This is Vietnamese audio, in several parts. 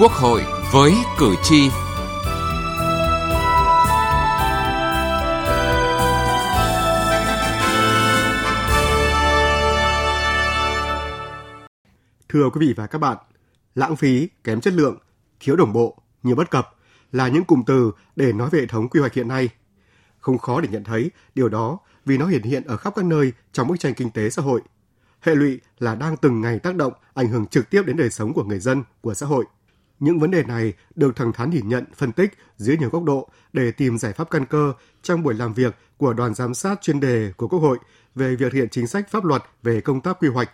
Quốc hội với cử tri. Thưa quý vị và các bạn, lãng phí, kém chất lượng, thiếu đồng bộ, nhiều bất cập là những cụm từ để nói về hệ thống quy hoạch hiện nay. Không khó để nhận thấy điều đó vì nó hiện hiện ở khắp các nơi trong bức tranh kinh tế xã hội. Hệ lụy là đang từng ngày tác động, ảnh hưởng trực tiếp đến đời sống của người dân, của xã hội. Những vấn đề này được thẳng thắn nhìn nhận, phân tích dưới nhiều góc độ để tìm giải pháp căn cơ trong buổi làm việc của đoàn giám sát chuyên đề của Quốc hội về việc hiện chính sách pháp luật về công tác quy hoạch,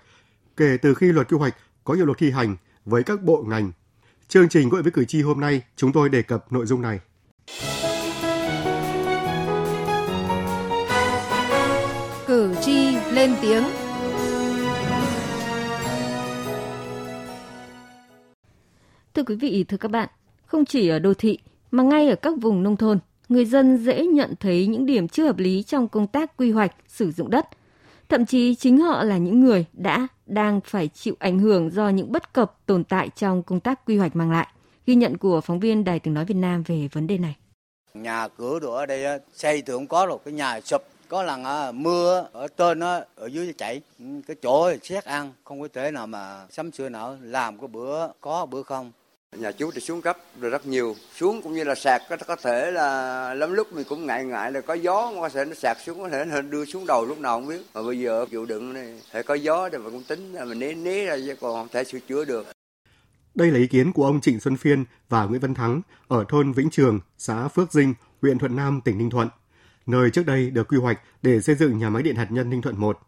kể từ khi luật quy hoạch có hiệu lực thi hành với các bộ ngành. Chương trình Gọi với cử tri hôm nay chúng tôi đề cập nội dung này. Cử tri lên tiếng. Thưa quý vị, thưa các bạn, không chỉ ở đô thị mà ngay ở các vùng nông thôn, người dân dễ nhận thấy những điểm chưa hợp lý trong công tác quy hoạch, sử dụng đất. Thậm chí chính họ là những người đã đang phải chịu ảnh hưởng do những bất cập tồn tại trong công tác quy hoạch mang lại. Ghi nhận của phóng viên Đài Tiếng nói Việt Nam về vấn đề này. Nhà cửa đồ ở đây xây thì không có rồi, cái nhà sụp, có lần mưa ở trên ở dưới chảy, cái chỗ xét ăn không có thể nào mà sắm sửa nổi, làm cái bữa có bữa không. Nhà chú thì xuống cấp rồi rất nhiều, xuống cũng như là sạt, có thể là lắm lúc mình cũng ngại là có gió có thể nó sạt xuống, có thể nó đưa xuống đầu lúc nào không biết. Mà bây giờ chịu đựng này, phải có gió thì mình cũng tính là mình né ra chứ còn không thể sửa chữa được. Đây là ý kiến của ông Trịnh Xuân Phiên và Nguyễn Văn Thắng ở thôn Vĩnh Trường, xã Phước Dinh, huyện Thuận Nam, tỉnh Ninh Thuận, nơi trước đây được quy hoạch để xây dựng nhà máy điện hạt nhân Ninh Thuận 1.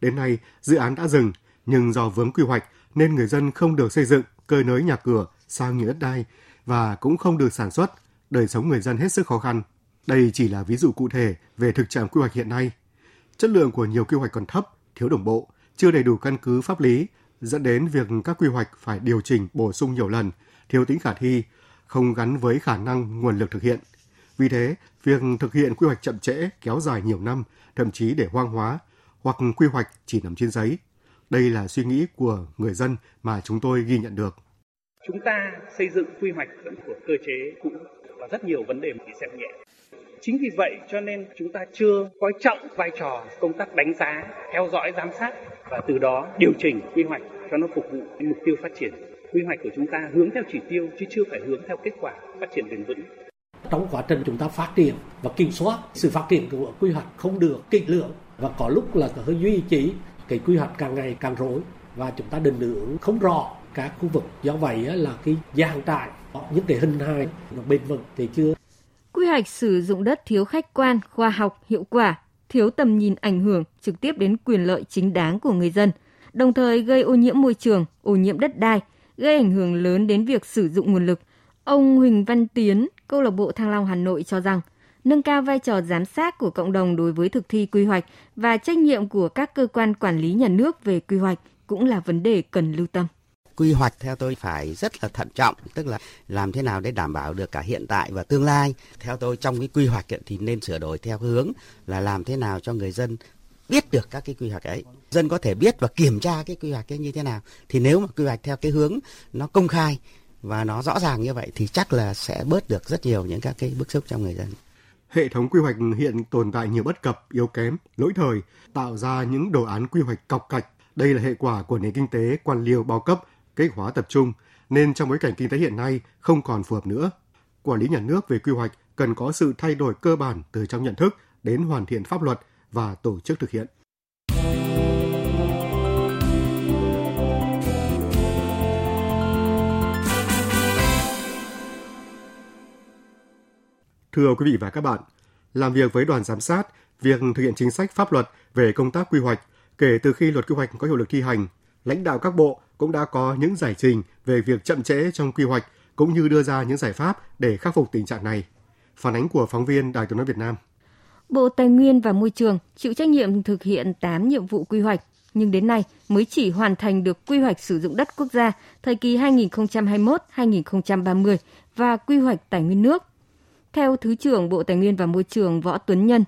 Đến nay dự án đã dừng, nhưng do vướng quy hoạch nên người dân không được xây dựng, cơi nới nhà cửa, sang nhiều đất đai và cũng không được sản xuất, đời sống người dân hết sức khó khăn. Đây chỉ là ví dụ cụ thể về thực trạng quy hoạch hiện nay. Chất lượng của nhiều quy hoạch còn thấp, thiếu đồng bộ, chưa đầy đủ căn cứ pháp lý, dẫn đến việc các quy hoạch phải điều chỉnh, bổ sung nhiều lần, thiếu tính khả thi, không gắn với khả năng nguồn lực thực hiện. Vì thế, việc thực hiện quy hoạch chậm trễ, kéo dài nhiều năm, thậm chí để hoang hóa, hoặc quy hoạch chỉ nằm trên giấy. Đây là suy nghĩ của người dân mà chúng tôi ghi nhận được. Chúng ta xây dựng quy hoạch của cơ chế cũ và rất nhiều vấn đề bị xem nhẹ. Chính vì vậy cho nên chúng ta chưa coi trọng vai trò công tác đánh giá, theo dõi, giám sát và từ đó điều chỉnh quy hoạch cho nó phục vụ mục tiêu phát triển. Quy hoạch của chúng ta hướng theo chỉ tiêu chứ chưa phải hướng theo kết quả phát triển bền vững. Trong quá trình chúng ta phát triển và kiểm soát sự phát triển của quy hoạch không được kỹ lưỡng và có lúc là hơi duy trì cái quy hoạch càng ngày càng rối và chúng ta định hướng không rõ các khu vực. Do vậy là cái giang trại, những cái hình hài nó bền vững thì chưa. Quy hoạch sử dụng đất thiếu khách quan, khoa học, hiệu quả, thiếu tầm nhìn ảnh hưởng trực tiếp đến quyền lợi chính đáng của người dân, đồng thời gây ô nhiễm môi trường, ô nhiễm đất đai, gây ảnh hưởng lớn đến việc sử dụng nguồn lực. Ông Huỳnh Văn Tiến, Câu lạc bộ Thăng Long Hà Nội cho rằng, nâng cao vai trò giám sát của cộng đồng đối với thực thi quy hoạch và trách nhiệm của các cơ quan quản lý nhà nước về quy hoạch cũng là vấn đề cần lưu tâm. Quy hoạch theo tôi phải rất là thận trọng, tức là làm thế nào để đảm bảo được cả hiện tại và tương lai. Theo tôi trong cái quy hoạch thì nên sửa đổi theo hướng là làm thế nào cho người dân biết được các cái quy hoạch ấy. Dân có thể biết và kiểm tra cái quy hoạch ấy như thế nào. Thì nếu mà quy hoạch theo cái hướng nó công khai và nó rõ ràng như vậy thì chắc là sẽ bớt được rất nhiều những các cái bức xúc trong người dân. Hệ thống quy hoạch hiện tồn tại nhiều bất cập, yếu kém, lỗi thời, tạo ra những đồ án quy hoạch cọc cạch. Đây là hệ quả của nền kinh tế quan liêu bao cấp, kế hoạch hóa tập trung, nên trong bối cảnh kinh tế hiện nay không còn phù hợp nữa. Quản lý nhà nước về quy hoạch cần có sự thay đổi cơ bản từ trong nhận thức đến hoàn thiện pháp luật và tổ chức thực hiện. Thưa quý vị và các bạn, làm việc với đoàn giám sát, việc thực hiện chính sách pháp luật về công tác quy hoạch kể từ khi luật quy hoạch có hiệu lực thi hành, lãnh đạo các bộ cũng đã có những giải trình về việc chậm trễ trong quy hoạch cũng như đưa ra những giải pháp để khắc phục tình trạng này. Phản ánh của phóng viên Đài Tiếng nói Việt Nam. Bộ Tài nguyên và Môi trường chịu trách nhiệm thực hiện 8 nhiệm vụ quy hoạch, nhưng đến nay mới chỉ hoàn thành được quy hoạch sử dụng đất quốc gia thời kỳ 2021-2030 và quy hoạch tài nguyên nước. Theo Thứ trưởng Bộ Tài nguyên và Môi trường Võ Tuấn Nhân,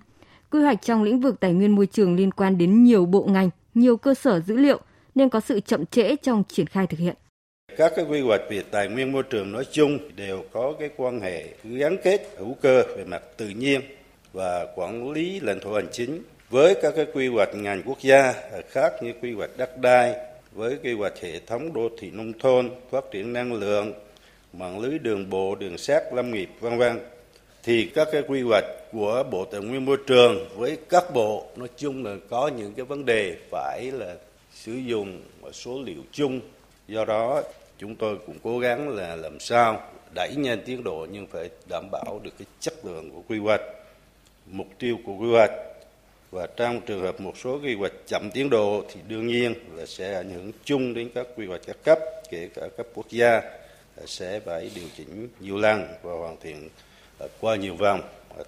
quy hoạch trong lĩnh vực tài nguyên môi trường liên quan đến nhiều bộ ngành, nhiều cơ sở dữ liệu nên có sự chậm trễ trong triển khai thực hiện. Các cái quy hoạch về tài nguyên môi trường nói chung đều có cái quan hệ gắn kết hữu cơ về mặt tự nhiên và quản lý lãnh thổ hành chính với các cái quy hoạch ngành quốc gia khác như quy hoạch đất đai, với quy hoạch hệ thống đô thị nông thôn, phát triển năng lượng, mạng lưới đường bộ, đường sắt, lâm nghiệp, v.v. Thì các cái quy hoạch của Bộ Tài nguyên Môi trường với các bộ nói chung là có những cái vấn đề phải là sử dụng số liệu chung. Do đó chúng tôi cũng cố gắng là làm sao đẩy nhanh tiến độ nhưng phải đảm bảo được cái chất lượng của quy hoạch, mục tiêu của quy hoạch. Và trong trường hợp một số quy hoạch chậm tiến độ thì đương nhiên là sẽ ảnh hưởng chung đến các quy hoạch các cấp, kể cả cấp quốc gia, sẽ phải điều chỉnh nhiều lần và hoàn thiện qua nhiều vòng,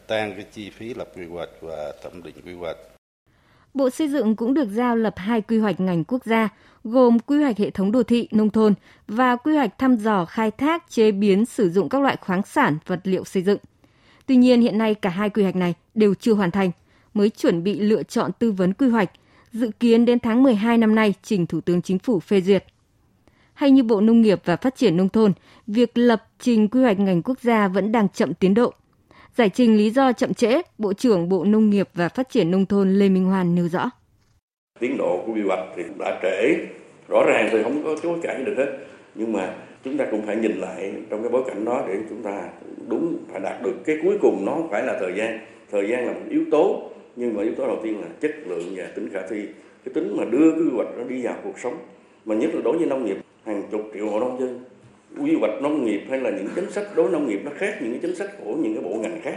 tăng cái chi phí lập quy hoạch và thẩm định quy hoạch. Bộ Xây dựng cũng được giao lập 2 quy hoạch ngành quốc gia, gồm quy hoạch hệ thống đô thị, nông thôn và quy hoạch thăm dò, khai thác, chế biến, sử dụng các loại khoáng sản, vật liệu xây dựng. Tuy nhiên hiện nay cả 2 quy hoạch này đều chưa hoàn thành, mới chuẩn bị lựa chọn tư vấn quy hoạch, dự kiến đến tháng 12 năm nay trình Thủ tướng Chính phủ phê duyệt. Hay như Bộ Nông nghiệp và Phát triển Nông thôn, việc lập trình quy hoạch ngành quốc gia vẫn đang chậm tiến độ. Giải trình lý do chậm trễ, Bộ trưởng Bộ Nông nghiệp và Phát triển Nông thôn Lê Minh Hoan nêu rõ. Tiến độ của quy hoạch thì đã trễ, rõ ràng thì không có chối cãi được hết. Nhưng mà chúng ta cũng phải nhìn lại trong cái bối cảnh đó để chúng ta đúng phải đạt được cái cuối cùng, nó phải là thời gian. Thời gian là một yếu tố, nhưng mà yếu tố đầu tiên là chất lượng và tính khả thi. Cái tính mà đưa quy hoạch nó đi vào cuộc sống, mà nhất là đối với nông nghiệp, hàng chục triệu hộ nông dân. Quy hoạch nông nghiệp hay là những chính sách đối nông nghiệp nó khác những cái chính sách của những cái bộ ngành khác,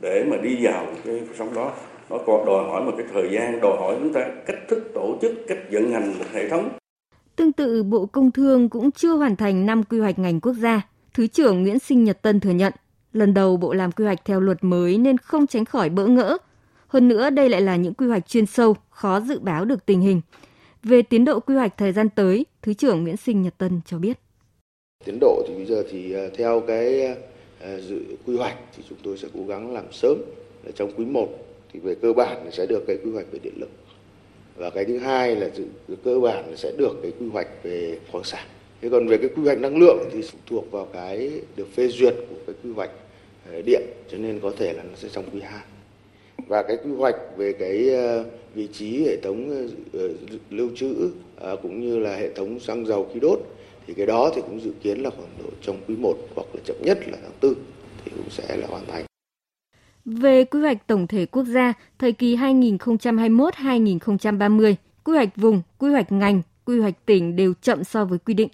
để mà đi vào cái cuộc sống đó nó còn đòi hỏi một cái thời gian, đòi hỏi chúng ta cách thức tổ chức, cách vận hành một hệ thống. Tương tự, Bộ Công Thương cũng chưa hoàn thành 5 quy hoạch ngành quốc gia. Thứ trưởng Nguyễn Sinh Nhật Tân thừa nhận, lần đầu Bộ làm quy hoạch theo luật mới nên không tránh khỏi bỡ ngỡ. Hơn nữa, đây lại là những quy hoạch chuyên sâu, khó dự báo được tình hình. Về tiến độ quy hoạch thời gian tới, Thứ trưởng Nguyễn Sinh Nhật Tân cho biết. Tiến độ thì bây giờ thì theo cái dự quy hoạch thì chúng tôi sẽ cố gắng làm sớm trong quý 1 thì về cơ bản sẽ được cái quy hoạch về điện lực. Và cái thứ hai là dự cơ bản sẽ được cái quy hoạch về khoáng sản. Thế còn về cái quy hoạch năng lượng thì phụ thuộc vào cái được phê duyệt của cái quy hoạch điện, cho nên có thể là nó sẽ trong quý 2. Và cái quy hoạch về cái vị trí hệ thống lưu trữ cũng như là hệ thống xăng dầu khí đốt thì cái đó thì cũng dự kiến là khoảng độ trong quý 1 hoặc là chậm nhất là tháng 4 thì cũng sẽ là hoàn thành. Về quy hoạch tổng thể quốc gia thời kỳ 2021-2030, quy hoạch vùng, quy hoạch ngành, quy hoạch tỉnh đều chậm so với quy định.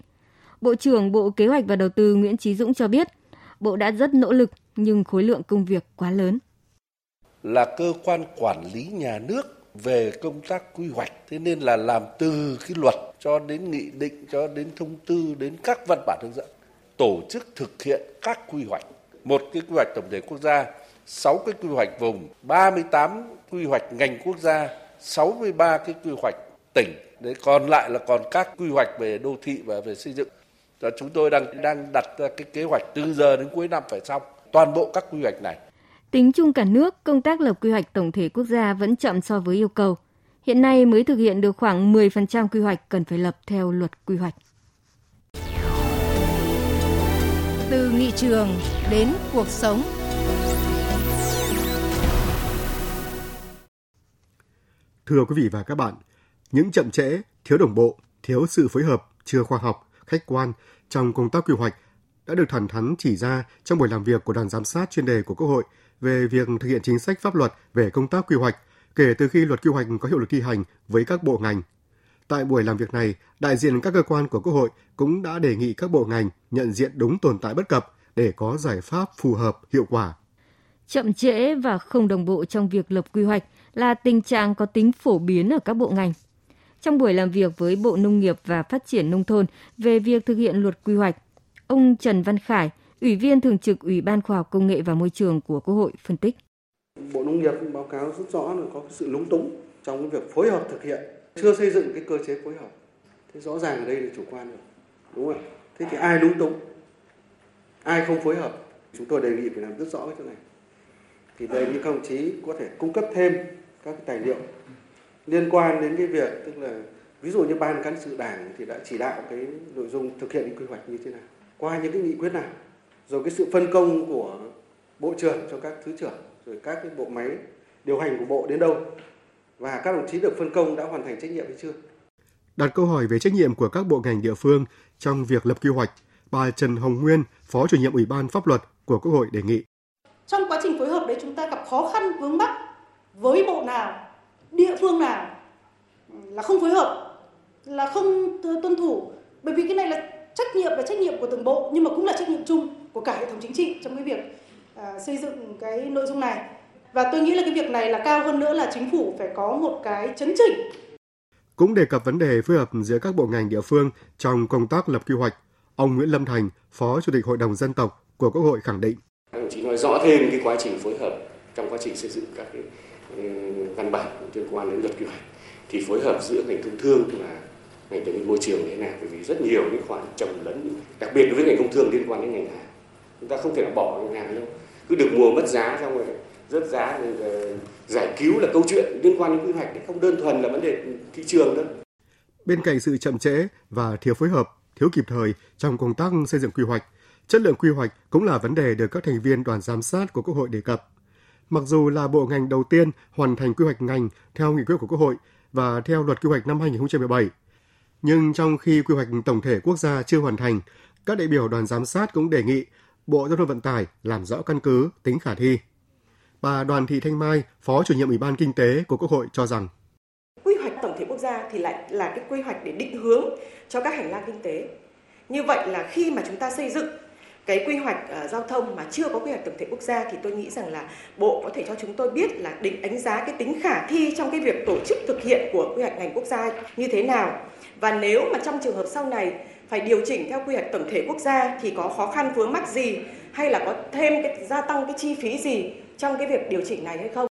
Bộ trưởng Bộ Kế hoạch và Đầu tư Nguyễn Chí Dũng cho biết, Bộ đã rất nỗ lực nhưng khối lượng công việc quá lớn. Là cơ quan quản lý nhà nước về công tác quy hoạch, thế nên là làm từ cái luật cho đến nghị định, cho đến thông tư, đến các văn bản hướng dẫn, tổ chức thực hiện các quy hoạch. Một cái quy hoạch tổng thể quốc gia, 6 cái quy hoạch vùng, 38 quy hoạch ngành quốc gia, 63 cái quy hoạch tỉnh. Đấy, còn lại là còn các quy hoạch về đô thị và về xây dựng. Và chúng tôi đang đặt ra cái kế hoạch từ giờ đến cuối năm phải xong toàn bộ các quy hoạch này. Tính chung cả nước, công tác lập quy hoạch tổng thể quốc gia vẫn chậm so với yêu cầu. Hiện nay mới thực hiện được khoảng 10% quy hoạch cần phải lập theo luật quy hoạch. Từ nghị trường đến cuộc sống. Thưa quý vị và các bạn, những chậm trễ, thiếu đồng bộ, thiếu sự phối hợp, chưa khoa học, khách quan trong công tác quy hoạch đã được thẳng thắn chỉ ra trong buổi làm việc của đoàn giám sát chuyên đề của Quốc hội về việc thực hiện chính sách pháp luật về công tác quy hoạch kể từ khi luật quy hoạch có hiệu lực thi hành với các bộ ngành. Tại buổi làm việc này, đại diện các cơ quan của Quốc hội cũng đã đề nghị các bộ ngành nhận diện đúng tồn tại bất cập để có giải pháp phù hợp, hiệu quả. Chậm trễ và không đồng bộ trong việc lập quy hoạch là tình trạng có tính phổ biến ở các bộ ngành. Trong buổi làm việc với Bộ Nông nghiệp và Phát triển Nông thôn về việc thực hiện luật quy hoạch, ông Trần Văn Khải, Ủy viên Thường trực Ủy ban Khoa học Công nghệ và Môi trường của Quốc hội phân tích. Bộ Nông nghiệp báo cáo rất rõ là có sự lúng túng trong cái việc phối hợp thực hiện, chưa xây dựng cái cơ chế phối hợp. Thế rõ ràng ở đây là chủ quan rồi, đúng không ạ? Thế thì ai lúng túng, ai không phối hợp? Chúng tôi đề nghị phải làm rất rõ cái chỗ này. Thì đề nghị các đồng chí có thể cung cấp thêm các tài liệu liên quan đến cái việc tức là Ví dụ như Ban Cán sự Đảng thì đã chỉ đạo cái nội dung thực hiện cái quy hoạch như thế nào, qua những cái nghị quyết nào, rồi cái sự phân công của Bộ trưởng cho các Thứ trưởng, rồi các cái bộ máy điều hành của Bộ đến đâu, và các đồng chí được phân công đã hoàn thành trách nhiệm hay chưa. Đặt câu hỏi về trách nhiệm của các bộ ngành địa phương trong việc lập quy hoạch, bà Trần Hồng Nguyên, Phó Chủ nhiệm Ủy ban Pháp luật của Quốc hội đề nghị. Trong quá trình phối hợp đấy chúng ta gặp khó khăn vướng mắc với bộ nào, địa phương nào là không phối hợp, là không tuân thủ. Bởi vì cái này là trách nhiệm của từng bộ, nhưng mà cũng là trách nhiệm chung của cả hệ thống chính trị trong cái việc xây dựng cái nội dung này. Và tôi nghĩ là cái việc này là cao hơn nữa là chính phủ phải có một cái chấn chỉnh. Cũng đề cập vấn đề phối hợp giữa các bộ ngành địa phương trong công tác lập quy hoạch, ông Nguyễn Lâm Thành, Phó Chủ tịch Hội đồng Dân tộc của Quốc hội khẳng định. Đồng chí nói rõ thêm cái quá trình phối hợp trong quá trình xây dựng các cái văn bản liên quan đến luật quy hoạch thì phối hợp giữa ngành công thương và ngành tài nguyên môi trường thế nào, bởi vì rất nhiều những khoản trồng lấn, đặc biệt đối với ngành công thương liên quan đến ngành hàng. Chúng ta không thể là bỏ ngành hàng đâu, cứ được mùa mất giá xong rồi rớt giá rồi giải cứu là câu chuyện liên quan đến quy hoạch, không đơn thuần là vấn đề thị trường đâu. Bên cạnh sự chậm trễ và thiếu phối hợp, thiếu kịp thời trong công tác xây dựng quy hoạch, chất lượng quy hoạch cũng là vấn đề được các thành viên đoàn giám sát của Quốc hội đề cập. Mặc dù là bộ ngành đầu tiên hoàn thành quy hoạch ngành theo nghị quyết của Quốc hội và theo luật quy hoạch năm 2017, nhưng trong khi quy hoạch tổng thể quốc gia chưa hoàn thành, các đại biểu đoàn giám sát cũng đề nghị Bộ Giao thông Vận tải làm rõ căn cứ, tính khả thi. Bà Đoàn Thị Thanh Mai, Phó Chủ nhiệm Ủy ban Kinh tế của Quốc hội cho rằng quy hoạch tổng thể quốc gia thì lại là cái quy hoạch để định hướng cho các hành lang kinh tế. Như vậy là khi mà chúng ta xây dựng cái quy hoạch giao thông mà chưa có quy hoạch tổng thể quốc gia thì tôi nghĩ rằng là Bộ có thể cho chúng tôi biết là đánh giá cái tính khả thi trong cái việc tổ chức thực hiện của quy hoạch ngành quốc gia như thế nào. Và nếu mà trong trường hợp sau này phải điều chỉnh theo quy hoạch tổng thể quốc gia thì có khó khăn vướng mắc gì hay là có thêm gia tăng cái chi phí gì trong cái việc điều chỉnh này hay không?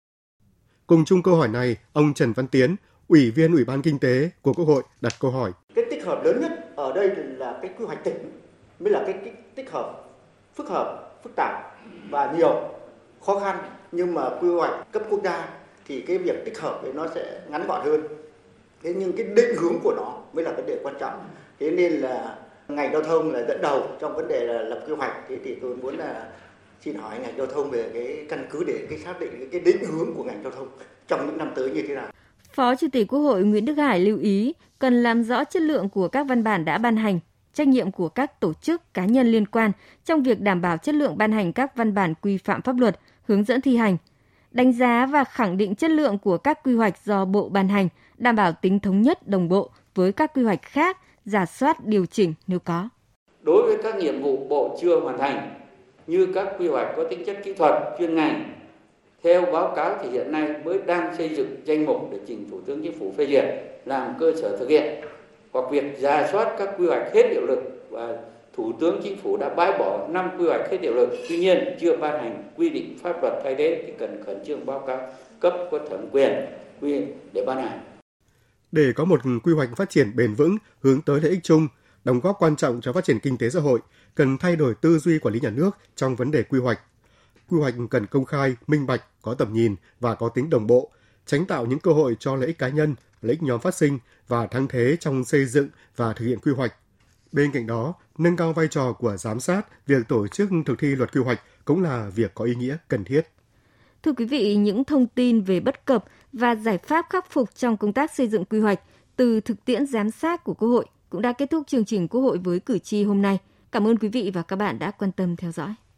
Cùng chung câu hỏi này, ông Trần Văn Tiến, Ủy viên Ủy ban Kinh tế của Quốc hội đặt câu hỏi. Cái tích hợp lớn nhất ở đây là cái quy hoạch tỉnh mới là cái tích hợp phức tạp và nhiều khó khăn, nhưng mà quy hoạch cấp quốc gia thì cái việc tích hợp ấy nó sẽ ngắn gọn hơn. Thế nhưng cái định hướng của nó mới là vấn đề quan trọng. Thế nên là ngành giao thông là dẫn đầu trong vấn đề là lập quy hoạch. Thế thì tôi muốn là xin hỏi ngành giao thông về cái căn cứ để cái xác định cái định hướng của ngành giao thông trong những năm tới như thế nào. Phó Chủ tịch Quốc hội Nguyễn Đức Hải lưu ý cần làm rõ chất lượng của các văn bản đã ban hành, trách nhiệm của các tổ chức, cá nhân liên quan trong việc đảm bảo chất lượng ban hành các văn bản quy phạm pháp luật, hướng dẫn thi hành, đánh giá và khẳng định chất lượng của các quy hoạch do Bộ ban hành, đảm bảo tính thống nhất đồng bộ với các quy hoạch khác, rà soát điều chỉnh nếu có. Đối với các nhiệm vụ Bộ chưa hoàn thành như các quy hoạch có tính chất kỹ thuật chuyên ngành, theo báo cáo thì hiện nay mới đang xây dựng danh mục để trình Thủ tướng Chính phủ phê duyệt làm cơ sở thực hiện, hoặc việc rà soát các quy hoạch hết hiệu lực và Thủ tướng Chính phủ đã bãi bỏ 5 quy hoạch hết hiệu lực. Tuy nhiên, chưa ban hành quy định pháp luật thay thế thì cần khẩn trương báo cáo cấp có thẩm quyền để ban hành. Để có một quy hoạch phát triển bền vững hướng tới lợi ích chung, đóng góp quan trọng cho phát triển kinh tế xã hội, cần thay đổi tư duy quản lý nhà nước trong vấn đề quy hoạch. Quy hoạch cần công khai, minh bạch, có tầm nhìn và có tính đồng bộ, tránh tạo những cơ hội cho lợi ích cá nhân, lợi ích nhóm phát sinh và thắng thế trong xây dựng và thực hiện quy hoạch. Bên cạnh đó, nâng cao vai trò của giám sát, việc tổ chức thực thi luật quy hoạch cũng là việc có ý nghĩa cần thiết. Thưa quý vị, những thông tin về bất cập và giải pháp khắc phục trong công tác xây dựng quy hoạch từ thực tiễn giám sát của Quốc hội cũng đã kết thúc chương trình Quốc hội với cử tri hôm nay. Cảm ơn quý vị và các bạn đã quan tâm theo dõi.